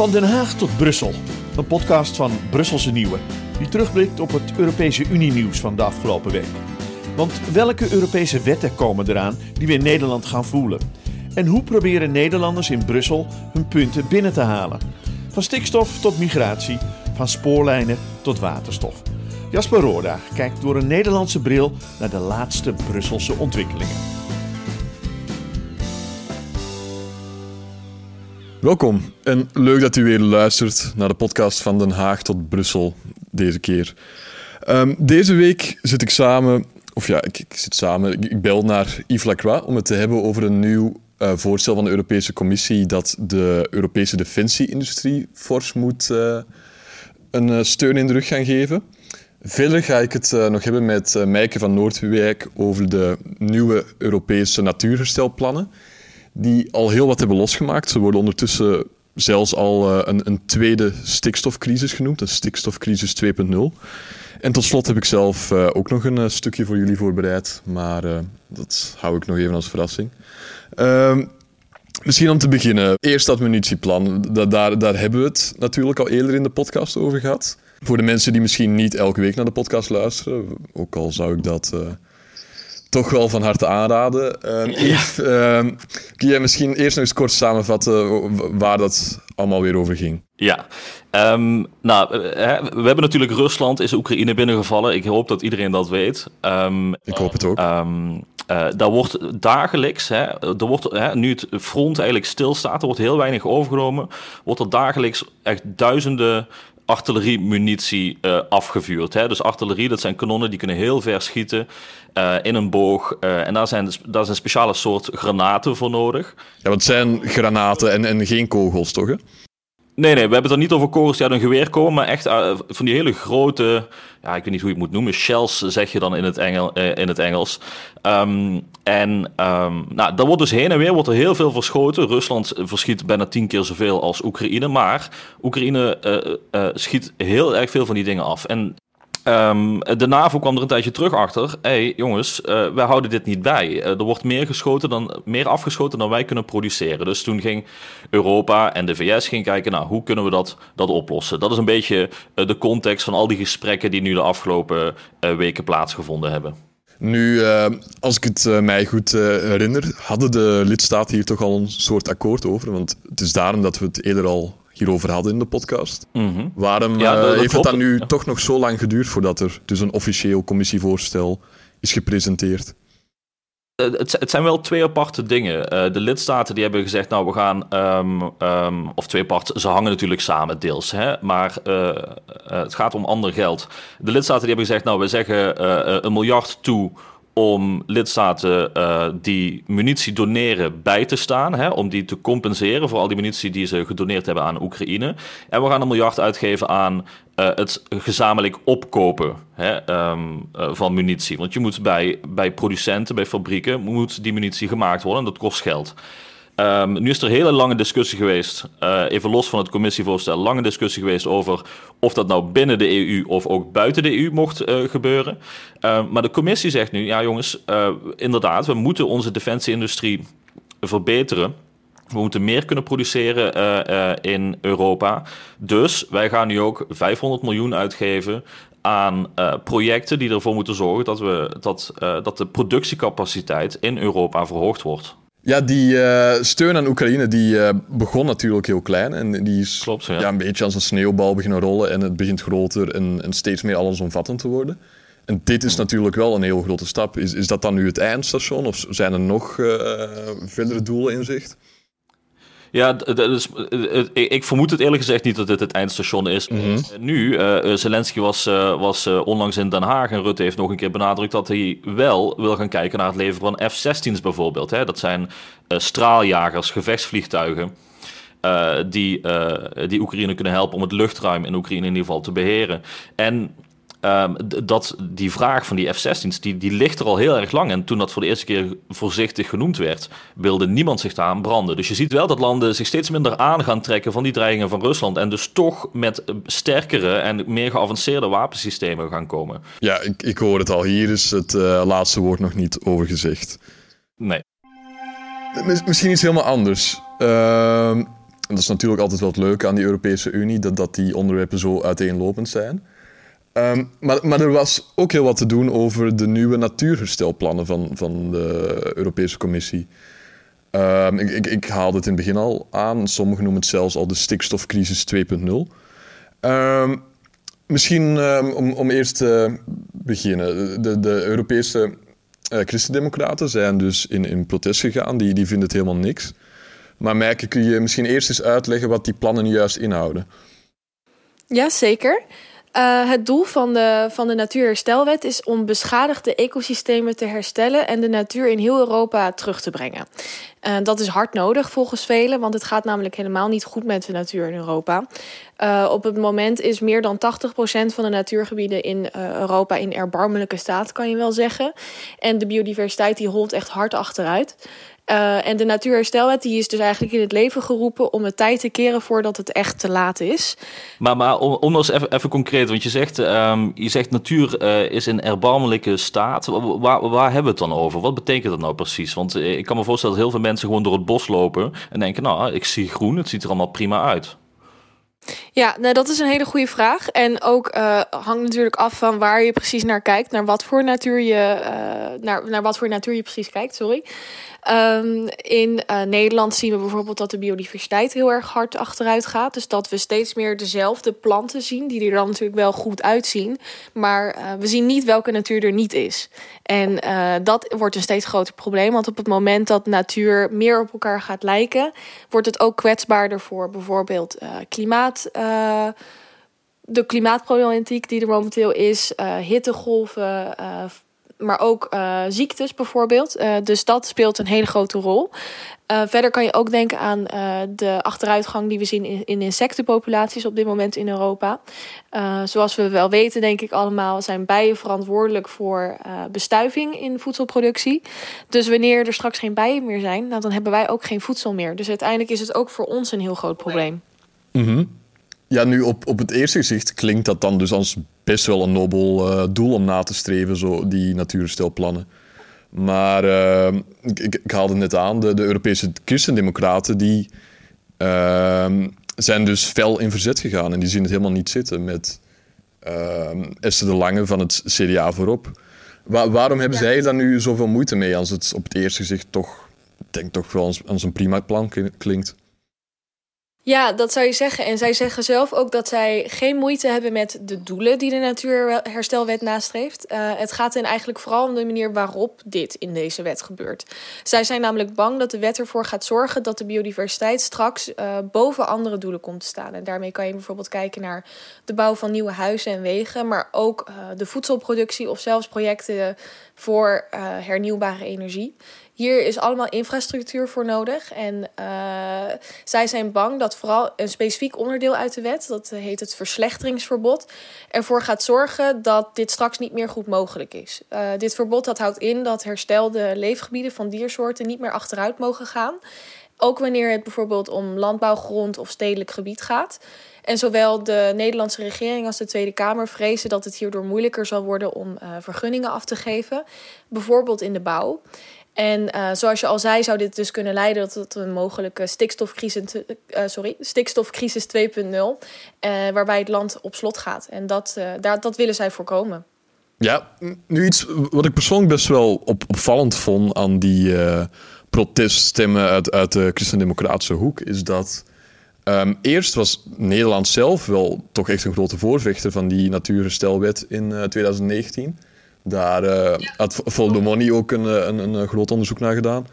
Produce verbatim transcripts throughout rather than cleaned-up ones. Van Den Haag tot Brussel, een podcast van Brusselse Nieuwe, die terugblikt op het Europese Unie-nieuws van de afgelopen week. Want welke Europese wetten komen eraan die we in Nederland gaan voelen? En hoe proberen Nederlanders in Brussel hun punten binnen te halen? Van stikstof tot migratie, van spoorlijnen tot waterstof. Jasper Roorda kijkt door een Nederlandse bril naar de laatste Brusselse ontwikkelingen. Welkom en leuk dat u weer luistert naar de podcast Van Den Haag tot Brussel deze keer. Um, deze week zit ik samen, of ja, ik, ik zit samen, ik, ik bel naar Yves Lacroix om het te hebben over een nieuw uh, voorstel van de Europese Commissie dat de Europese defensieindustrie fors moet uh, een uh, steun in de rug gaan geven. Verder ga ik het uh, nog hebben met uh, Meike van Noordwijk over de nieuwe Europese natuurherstelplannen, die al heel wat hebben losgemaakt. Ze worden ondertussen zelfs al uh, een, een tweede stikstofcrisis genoemd, een stikstofcrisis twee punt nul. En tot slot heb ik zelf uh, ook nog een uh, stukje voor jullie voorbereid, maar uh, dat hou ik nog even als verrassing. Uh, misschien om te beginnen, eerst dat munitieplan. Da- daar, daar hebben we het natuurlijk al eerder in de podcast over gehad. Voor de mensen die misschien niet elke week naar de podcast luisteren, ook al zou ik dat uh, toch wel van harte aanraden. Uh, Yves, ja. uh, kun jij misschien eerst nog eens kort samenvatten waar dat allemaal weer over ging? Ja, um, nou, we hebben natuurlijk Rusland is Oekraïne binnengevallen. Ik hoop dat iedereen dat weet. Um, ik hoop het ook. Um, Uh, daar wordt dagelijks, hè, er wordt, hè, nu het front eigenlijk stilstaat, er wordt heel weinig overgenomen, wordt er dagelijks echt duizenden artilleriemunitie uh, afgevuurd. Hè. Dus artillerie, dat zijn kanonnen die kunnen heel ver schieten uh, in een boog. Uh, en daar zijn, daar zijn speciale soort granaten voor nodig. Ja, want het zijn granaten en, en geen kogels, toch? Hè? Nee, nee, we hebben het er niet over kogels die uit een geweer komen, maar echt uh, van die hele grote, ja, ik weet niet hoe je het moet noemen, shells zeg je dan in het, Engel, uh, in het Engels. Um, en um, nou, daar wordt dus heen en weer wordt er heel veel verschoten. Rusland verschiet bijna tien keer zoveel als Oekraïne, maar Oekraïne uh, uh, schiet heel erg veel van die dingen af. En Um, de NAVO kwam er een tijdje terug achter. Hé hey, jongens, uh, wij houden dit niet bij. Uh, er wordt meer geschoten dan, meer afgeschoten dan wij kunnen produceren. Dus toen ging Europa en de V S ging kijken, nou, hoe kunnen we dat, dat oplossen? Dat is een beetje uh, de context van al die gesprekken die nu de afgelopen uh, weken plaatsgevonden hebben. Nu, uh, als ik het uh, mij goed uh, herinner, hadden de lidstaten hier toch al een soort akkoord over? Want het is daarom dat we het eerder al hierover hadden in de podcast. Mm-hmm. Waarom ja, dat, dat heeft klopt. het dan nu ja. toch nog zo lang geduurd voordat er dus een officieel commissievoorstel is gepresenteerd? Het zijn wel twee aparte dingen. De lidstaten die hebben gezegd, nou we gaan, um, um, of twee apart, ze hangen natuurlijk samen deels, hè, maar uh, uh, het gaat om ander geld. De lidstaten die hebben gezegd, nou we zeggen uh, een miljard toe om lidstaten uh, die munitie doneren bij te staan, hè, om die te compenseren voor al die munitie die ze gedoneerd hebben aan Oekraïne. En we gaan een miljard uitgeven aan uh, het gezamenlijk opkopen hè, um, uh, van munitie. Want je moet bij, bij producenten, bij fabrieken, moet die munitie gemaakt worden en dat kost geld. Um, nu is er een hele lange discussie geweest, uh, even los van het commissievoorstel, lange discussie geweest over of dat nou binnen de E U of ook buiten de E U mocht uh, gebeuren. Uh, maar de commissie zegt nu, ja jongens, uh, inderdaad, we moeten onze defensieindustrie verbeteren. We moeten meer kunnen produceren uh, uh, in Europa. Dus wij gaan nu ook vijfhonderd miljoen uitgeven aan uh, projecten die ervoor moeten zorgen dat, we, dat, uh, dat de productiecapaciteit in Europa verhoogd wordt. Ja, die uh, steun aan Oekraïne die, uh, begon natuurlijk heel klein. En die is Klopt, ja. Ja, een beetje als een sneeuwbal beginnen rollen. En het begint groter en, en steeds meer allesomvattend te worden. En dit is natuurlijk wel een heel grote stap. Is, is dat dan nu het eindstation? Of zijn er nog uh, verdere doelen in zicht? Ja, d- d- dus, d- ik vermoed het eerlijk gezegd niet dat dit het eindstation is. Mm-hmm. Nu, uh, Zelensky was, uh, was uh, onlangs in Den Haag en Rutte heeft nog een keer benadrukt dat hij wel wil gaan kijken naar het leveren van F zestien's bijvoorbeeld. Hè? Dat zijn uh, straaljagers, gevechtsvliegtuigen uh, die, uh, die Oekraïne kunnen helpen om het luchtruim in Oekraïne in ieder geval te beheren. En Um, dat die vraag van die F zestien's, die, die ligt er al heel erg lang. En toen dat voor de eerste keer voorzichtig genoemd werd, wilde niemand zich daaraan branden. Dus je ziet wel dat landen zich steeds minder aan gaan trekken van die dreigingen van Rusland. En dus toch met sterkere en meer geavanceerde wapensystemen gaan komen. Ja, ik, ik hoor het al. Hier is het uh, laatste woord nog niet over gezegd. Nee. Misschien iets helemaal anders. Uh, En dat is natuurlijk altijd wel het leuke aan die Europese Unie, dat, dat die onderwerpen zo uiteenlopend zijn. Um, maar, maar er was ook heel wat te doen over de nieuwe natuurherstelplannen van, van de Europese Commissie. Um, ik, ik, ik haalde het in het begin al aan. Sommigen noemen het zelfs al de stikstofcrisis twee punt nul. Um, misschien um, om, om eerst te beginnen. De, de Europese uh, Christendemocraten zijn dus in, in protest gegaan. Die, die vinden het helemaal niks. Maar Meike, kun je misschien eerst eens uitleggen wat die plannen juist inhouden? Ja, zeker. Uh, het doel van de, van de Natuurherstelwet is om beschadigde ecosystemen te herstellen en de natuur in heel Europa terug te brengen. Uh, dat is hard nodig volgens velen, want het gaat namelijk helemaal niet goed met de natuur in Europa. Uh, op het moment is meer dan tachtig procent van de natuurgebieden in uh, Europa in erbarmelijke staat, kan je wel zeggen. En de biodiversiteit die holt echt hard achteruit. Uh, en de Natuurherstelwet die is dus eigenlijk in het leven geroepen om het tijd te keren voordat het echt te laat is. Maar, maar om, om eens even, even concreet, want je zegt, um, je zegt natuur uh, is in erbarmelijke staat. Waar, waar hebben we het dan over? Wat betekent dat nou precies? Want uh, ik kan me voorstellen dat heel veel mensen gewoon door het bos lopen en denken, nou, ik zie groen, het ziet er allemaal prima uit. Ja, nou, dat is een hele goede vraag. En ook uh, hangt natuurlijk af van waar je precies naar kijkt, naar wat voor natuur je, uh, naar, naar wat voor natuur je precies kijkt, sorry. Um, in uh, Nederland zien we bijvoorbeeld dat de biodiversiteit heel erg hard achteruit gaat. Dus dat we steeds meer dezelfde planten zien, die er dan natuurlijk wel goed uitzien. Maar uh, we zien niet welke natuur er niet is. En uh, dat wordt een steeds groter probleem. Want op het moment dat natuur meer op elkaar gaat lijken, wordt het ook kwetsbaarder voor bijvoorbeeld uh, klimaat. Uh, de klimaatproblematiek die er momenteel is, uh, hittegolven, uh, maar ook uh, ziektes bijvoorbeeld. Uh, dus dat speelt een hele grote rol. Uh, verder kan je ook denken aan uh, de achteruitgang die we zien in, in insectenpopulaties op dit moment in Europa. Uh, zoals we wel weten, denk ik allemaal, zijn bijen verantwoordelijk voor uh, bestuiving in voedselproductie. Dus wanneer er straks geen bijen meer zijn, nou, dan hebben wij ook geen voedsel meer. Dus uiteindelijk is het ook voor ons een heel groot probleem. Mm-hmm. Ja, nu op, op het eerste gezicht klinkt dat dan dus als best wel een nobel uh, doel om na te streven, zo die natuurherstelplannen. Maar uh, ik, ik haalde net aan, de, de Europese Christendemocraten die uh, zijn dus fel in verzet gegaan en die zien het helemaal niet zitten met uh, Esther de Lange van het C D A voorop. Wa- waarom hebben ja. zij daar nu zoveel moeite mee als het op het eerste gezicht toch, denk toch wel als, als een prima plan klinkt? Ja, dat zou je zeggen. En zij zeggen zelf ook dat zij geen moeite hebben met de doelen die de Natuurherstelwet nastreeft. Uh, het gaat hen eigenlijk vooral om de manier waarop dit in deze wet gebeurt. Zij zijn namelijk bang dat de wet ervoor gaat zorgen dat de biodiversiteit straks uh, boven andere doelen komt te staan. En daarmee kan je bijvoorbeeld kijken naar de bouw van nieuwe huizen en wegen, maar ook uh, de voedselproductie of zelfs projecten voor uh, hernieuwbare energie. Hier is allemaal infrastructuur voor nodig. En uh, zij zijn bang dat vooral een specifiek onderdeel uit de wet, dat heet het verslechteringsverbod, ervoor gaat zorgen dat dit straks niet meer goed mogelijk is. Uh, dit verbod dat houdt in dat herstelde leefgebieden van diersoorten niet meer achteruit mogen gaan. Ook wanneer het bijvoorbeeld om landbouwgrond of stedelijk gebied gaat. En zowel de Nederlandse regering als de Tweede Kamer vrezen dat het hierdoor moeilijker zal worden om uh, vergunningen af te geven. Bijvoorbeeld in de bouw. En uh, zoals je al zei, zou dit dus kunnen leiden tot een mogelijke stikstofcrisis, uh, sorry, stikstofcrisis twee punt nul... Uh, waarbij het land op slot gaat. En dat, uh, daar, dat willen zij voorkomen. Ja, nu iets wat ik persoonlijk best wel op, opvallend vond aan die uh, proteststemmen uit, uit de christendemocratische hoek, is dat um, eerst was Nederland zelf wel toch echt een grote voorvechter van die Natuurherstelwet in uh, twintig negentien... Daar uh, had Follow the Money ook een, een, een groot onderzoek naar gedaan.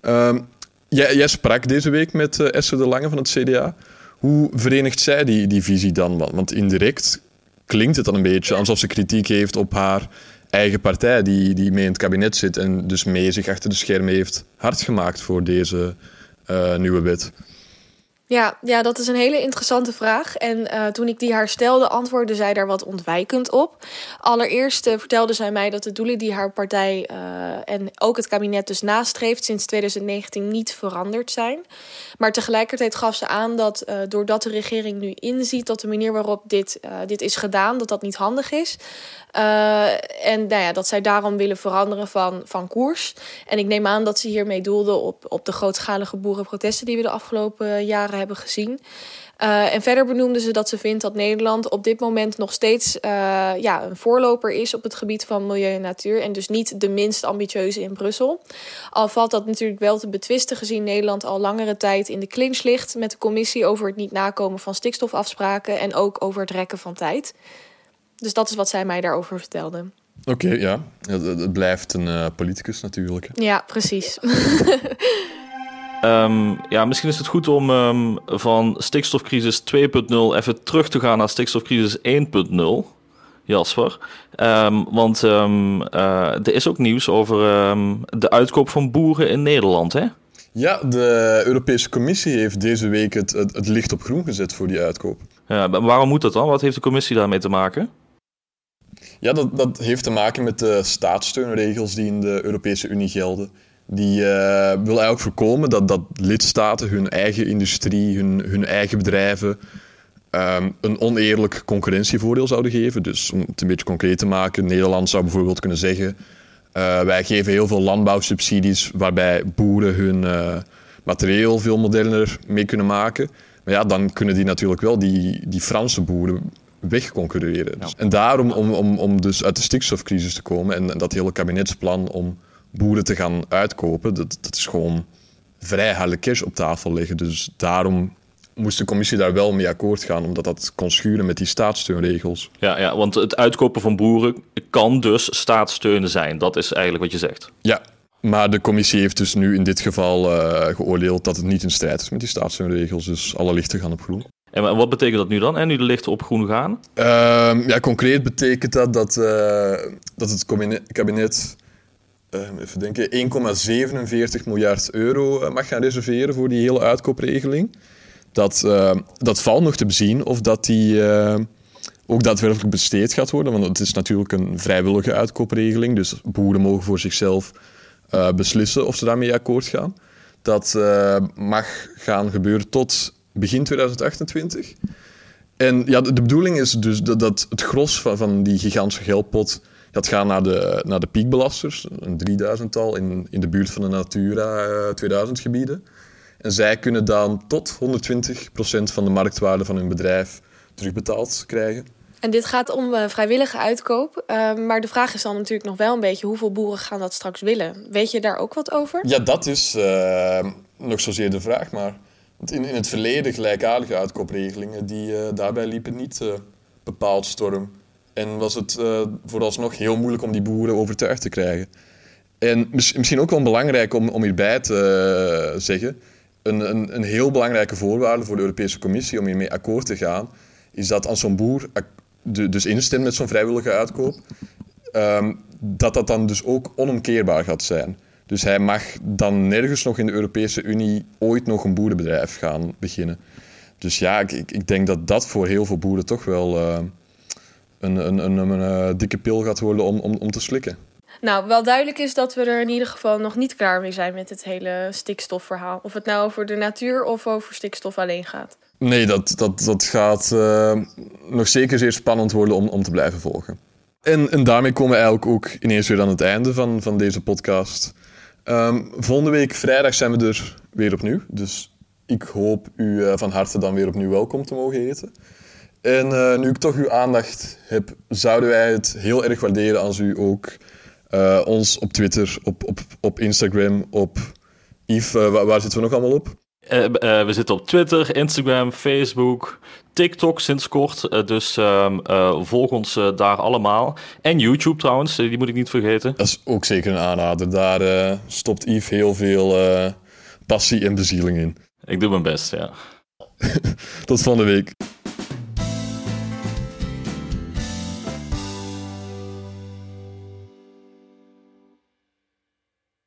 Um, jij, jij sprak deze week met uh, Esther de Lange van het C D A. Hoe verenigt zij die, die visie dan? Want indirect klinkt het dan een beetje alsof ze kritiek heeft op haar eigen partij, die, die mee in het kabinet zit en dus mee zich achter de schermen heeft hard gemaakt voor deze uh, nieuwe wet. Ja, ja, dat is een hele interessante vraag. En uh, toen ik die haar stelde, antwoordde zij daar wat ontwijkend op. Allereerst uh, vertelde zij mij dat de doelen die haar partij uh, en ook het kabinet dus nastreeft sinds twintig negentien niet veranderd zijn. Maar tegelijkertijd gaf ze aan dat uh, doordat de regering nu inziet dat de manier waarop dit, uh, dit is gedaan, dat dat niet handig is. Uh, en nou ja, dat zij daarom willen veranderen van, van koers. En ik neem aan dat ze hiermee doelde op, op de grootschalige boerenprotesten die we de afgelopen jaren hebben hebben gezien. Uh, en verder benoemde ze dat ze vindt dat Nederland op dit moment nog steeds uh, ja, een voorloper is op het gebied van milieu en natuur. En dus niet de minst ambitieuze in Brussel. Al valt dat natuurlijk wel te betwisten gezien Nederland al langere tijd in de clinch ligt met de commissie over het niet nakomen van stikstofafspraken en ook over het rekken van tijd. Dus dat is wat zij mij daarover vertelde. Oké, okay, ja. Het, het blijft een uh, politicus natuurlijk. Hè? Ja, precies. Um, ja, misschien is het goed om um, van stikstofcrisis twee punt nul even terug te gaan naar stikstofcrisis één punt nul, Jasper. Um, want um, uh, er is ook nieuws over um, de uitkoop van boeren in Nederland, hè? Ja, de Europese Commissie heeft deze week het, het, het licht op groen gezet voor die uitkoop. Ja, maar waarom moet dat dan? Wat heeft de Commissie daarmee te maken? Ja, dat, dat heeft te maken met de staatssteunregels die in de Europese Unie gelden. Die uh, willen eigenlijk voorkomen dat, dat lidstaten hun eigen industrie, hun, hun eigen bedrijven um, een oneerlijk concurrentievoordeel zouden geven. Dus om het een beetje concreet te maken, Nederland zou bijvoorbeeld kunnen zeggen: Uh, wij geven heel veel landbouwsubsidies waarbij boeren hun uh, materieel veel moderner mee kunnen maken. Maar ja, dan kunnen die natuurlijk wel die, die Franse boeren wegconcurreren. Ja. Dus, en daarom om, om, om dus uit de stikstofcrisis te komen en, en dat hele kabinetsplan om boeren te gaan uitkopen, dat, dat is gewoon vrij harde cash op tafel liggen. Dus daarom moest de commissie daar wel mee akkoord gaan, omdat dat kon schuren met die staatssteunregels. Ja, ja, want het uitkopen van boeren kan dus staatssteun zijn. Dat is eigenlijk wat je zegt. Ja, maar de commissie heeft dus nu in dit geval uh, geoordeeld dat het niet in strijd is met die staatssteunregels. Dus alle lichten gaan op groen. En wat betekent dat nu dan? En nu de lichten op groen gaan? Uh, ja, concreet betekent dat dat, uh, dat het kabinet uh, even denken, één komma zevenenveertig miljard euro mag gaan reserveren voor die hele uitkoopregeling. Dat, uh, dat valt nog te bezien of dat die uh, ook daadwerkelijk besteed gaat worden. Want het is natuurlijk een vrijwillige uitkoopregeling. Dus boeren mogen voor zichzelf uh, beslissen of ze daarmee akkoord gaan. Dat uh, mag gaan gebeuren tot begin tweeduizend achtentwintig. En ja, de, de bedoeling is dus dat, dat het gros van, van die gigantische geldpot dat gaat naar de, naar de piekbelasters. Een drieduizendtal in, in de buurt van de Natura uh, tweeduizend gebieden. En zij kunnen dan tot honderdtwintig procent van de marktwaarde van hun bedrijf terugbetaald krijgen. En dit gaat om uh, vrijwillige uitkoop. Uh, maar de vraag is dan natuurlijk nog wel een beetje hoeveel boeren gaan dat straks willen. Weet je daar ook wat over? Ja, dat is uh, nog zozeer de vraag. Maar in, in het verleden gelijkaardige uitkoopregelingen, die uh, daarbij liepen niet uh, bepaald storm. En was het uh, vooralsnog heel moeilijk om die boeren overtuigd te krijgen. En misschien ook wel belangrijk om, om hierbij te uh, zeggen. Een, een, een heel belangrijke voorwaarde voor de Europese Commissie om hiermee akkoord te gaan, is dat als zo'n boer ak- de, dus instemt met zo'n vrijwillige uitkoop, um, dat dat dan dus ook onomkeerbaar gaat zijn. Dus hij mag dan nergens nog in de Europese Unie ooit nog een boerenbedrijf gaan beginnen. Dus ja, ik, ik denk dat dat voor heel veel boeren toch wel uh, een, een, een, een, een dikke pil gaat worden om, om, om te slikken. Nou, wel duidelijk is dat we er in ieder geval nog niet klaar mee zijn met het hele stikstofverhaal. Of het nou over de natuur of over stikstof alleen gaat. Nee, dat, dat, dat gaat uh, nog zeker zeer spannend worden om, om te blijven volgen. En, en daarmee komen we eigenlijk ook ineens weer aan het einde van, van deze podcast. Um, volgende week vrijdag zijn we er weer opnieuw. Dus ik hoop u uh, van harte dan weer opnieuw welkom te mogen heten. En uh, nu ik toch uw aandacht heb, zouden wij het heel erg waarderen als u ook Uh, ons op Twitter, op, op, op Instagram, op Yves, uh, waar, waar zitten we nog allemaal op? Uh, uh, we zitten op Twitter, Instagram, Facebook, TikTok sinds kort. Uh, dus um, uh, volg ons uh, daar allemaal. En YouTube trouwens, uh, die moet ik niet vergeten. Dat is ook zeker een aanrader. Daar uh, stopt Yves heel veel uh, passie en bezieling in. Ik doe mijn best, ja. Tot volgende week.